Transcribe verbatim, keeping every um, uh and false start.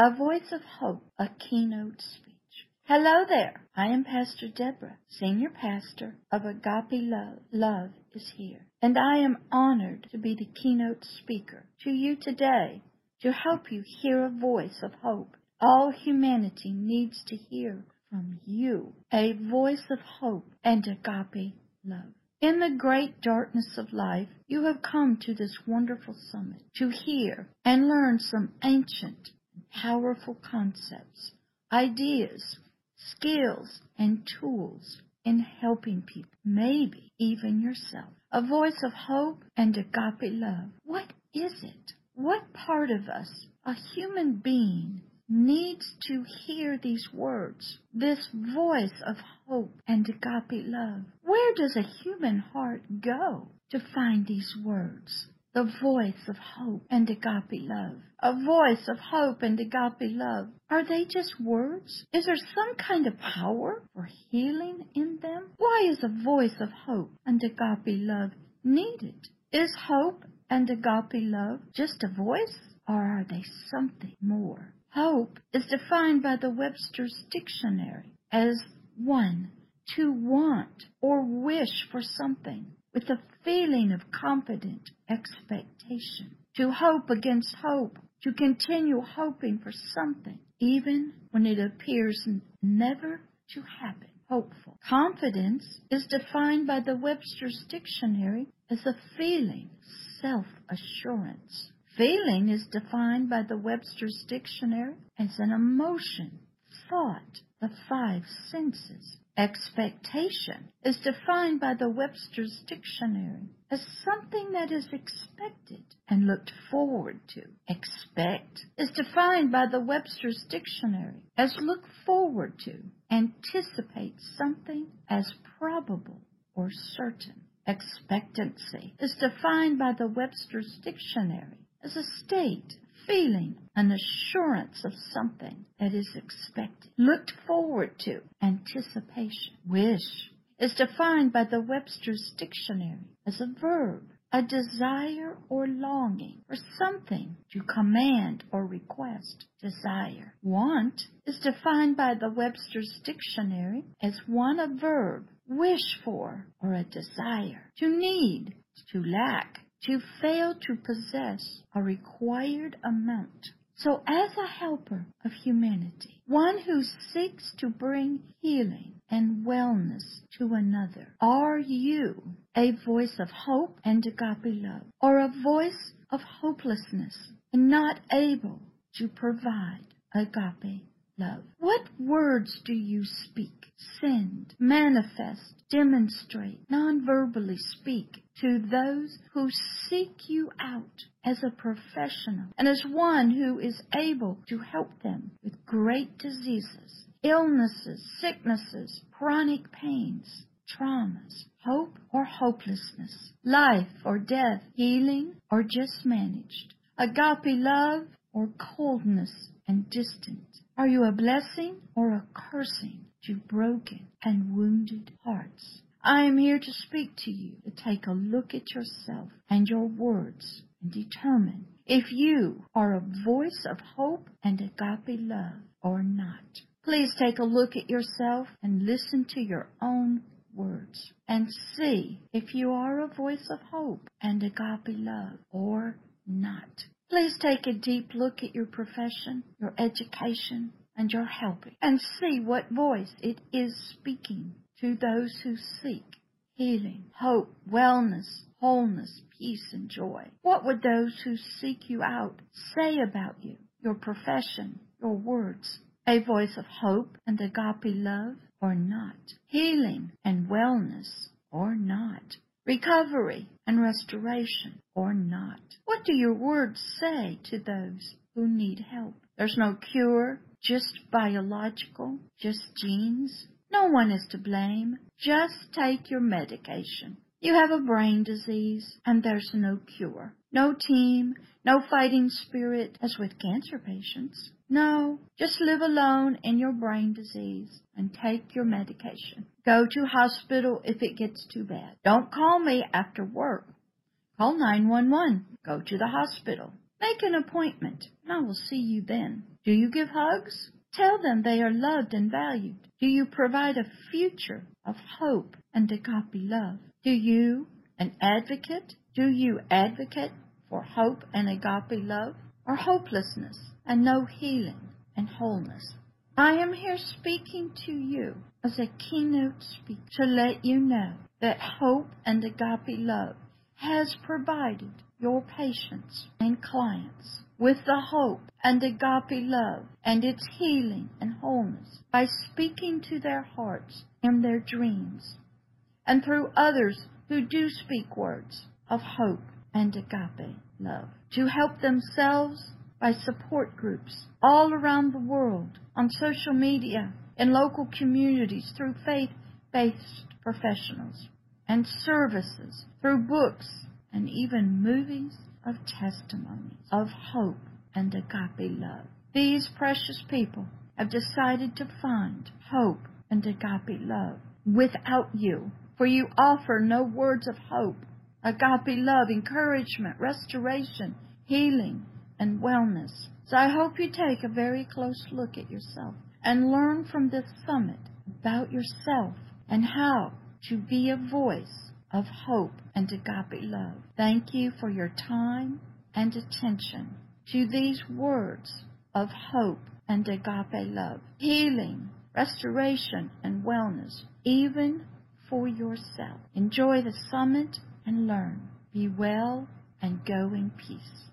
A voice of hope, a keynote speech. Hello there. I am Pastor Deborah, senior pastor of Agape Love. Love is here. And I am honored to be the keynote speaker to you today to help you hear a voice of hope. All humanity needs to hear from you a voice of hope and agape love. In the great darkness of life, you have come to this wonderful summit to hear and learn some ancient and powerful concepts, ideas, skills, and tools in helping people, maybe even yourself. A voice of hope and agape love. What is it? What part of us, a human being, needs to hear these words, this voice of hope and agape love? Where does a human heart go to find these words, the voice of hope and agape love? A voice of hope and agape love. Are they just words? Is there some kind of power or healing in them? Why is a voice of hope and agape love needed? Is hope and agape love just a voice, or are they something more? Hope is defined by the Webster's Dictionary as one, to want or wish for something with a feeling of confident expectation. To hope against hope, to continue hoping for something even when it appears never to happen. Hopeful. Confidence is defined by the Webster's Dictionary as a feeling, self-assurance. Feeling is defined by the Webster's Dictionary as an emotion, thought, the five senses. Expectation is defined by the Webster's Dictionary as something that is expected and looked forward to. Expect is defined by the Webster's Dictionary as look forward to, anticipate something as probable or certain. Expectancy is defined by the Webster's Dictionary as a state, feeling, an assurance of something that is expected, looked forward to, anticipation. Wish is defined by the Webster's Dictionary as a verb, a desire or longing for something to command or request, desire. Want is defined by the Webster's Dictionary as one, a verb, wish for, or a desire, to need, to lack, to fail to possess a required amount. So as a helper of humanity, one who seeks to bring healing and wellness to another, are you a voice of hope and agape love, or a voice of hopelessness and not able to provide agape love? What words do you speak, send, manifest, demonstrate, non-verbally speak to those who seek you out as a professional and as one who is able to help them with great diseases, illnesses, sicknesses, chronic pains, traumas, hope or hopelessness, life or death, healing or just managed, agape love or coldness and distance? Are you a blessing or a cursing to broken and wounded hearts? I am here to speak to you, to take a look at yourself and your words and determine if you are a voice of hope and agape love or not. Please take a look at yourself and listen to your own words and see if you are a voice of hope and agape love or not. Please take a deep look at your profession, your education, and your helping, and see what voice it is speaking to those who seek healing, hope, wellness, wholeness, peace, and joy. What would those who seek you out say about you, your profession, your words? A voice of hope and agape love or not? Healing and wellness or not? Recovery and restoration or not? What do your words say to those who need help? There's no cure, just biological, just genes. No one is to blame. Just take your medication. You have a brain disease and there's no cure. No team, no fighting spirit as with cancer patients. No, just live alone in your brain disease and take your medication. Go to hospital if it gets too bad. Don't call me after work. Call nine one one. Go to the hospital. Make an appointment, and I will see you then. Do you give hugs? Tell them they are loved and valued. Do you provide a future of hope and agape love? Do you, an advocate, do you advocate for hope and agape love, or hopelessness and no healing and wholeness? I am here speaking to you as a keynote speaker to let you know that hope and agape love has provided your patients and clients with the hope and agape love and its healing and wholeness by speaking to their hearts and their dreams, and through others who do speak words of hope and agape love, to help themselves by support groups all around the world, on social media, in local communities, through faith-based professionals and services, through books, and even movies of testimonies of hope and agape love. These precious people have decided to find hope and agape love without you, for you offer no words of hope, agape love, encouragement, restoration, healing, and wellness. So I hope you take a very close look at yourself and learn from this summit about yourself and how to be a voice of hope and agape love. Thank you for your time and attention to these words of hope and agape love, healing, restoration, and wellness, even for yourself. Enjoy the summit and learn. Be well and go in peace.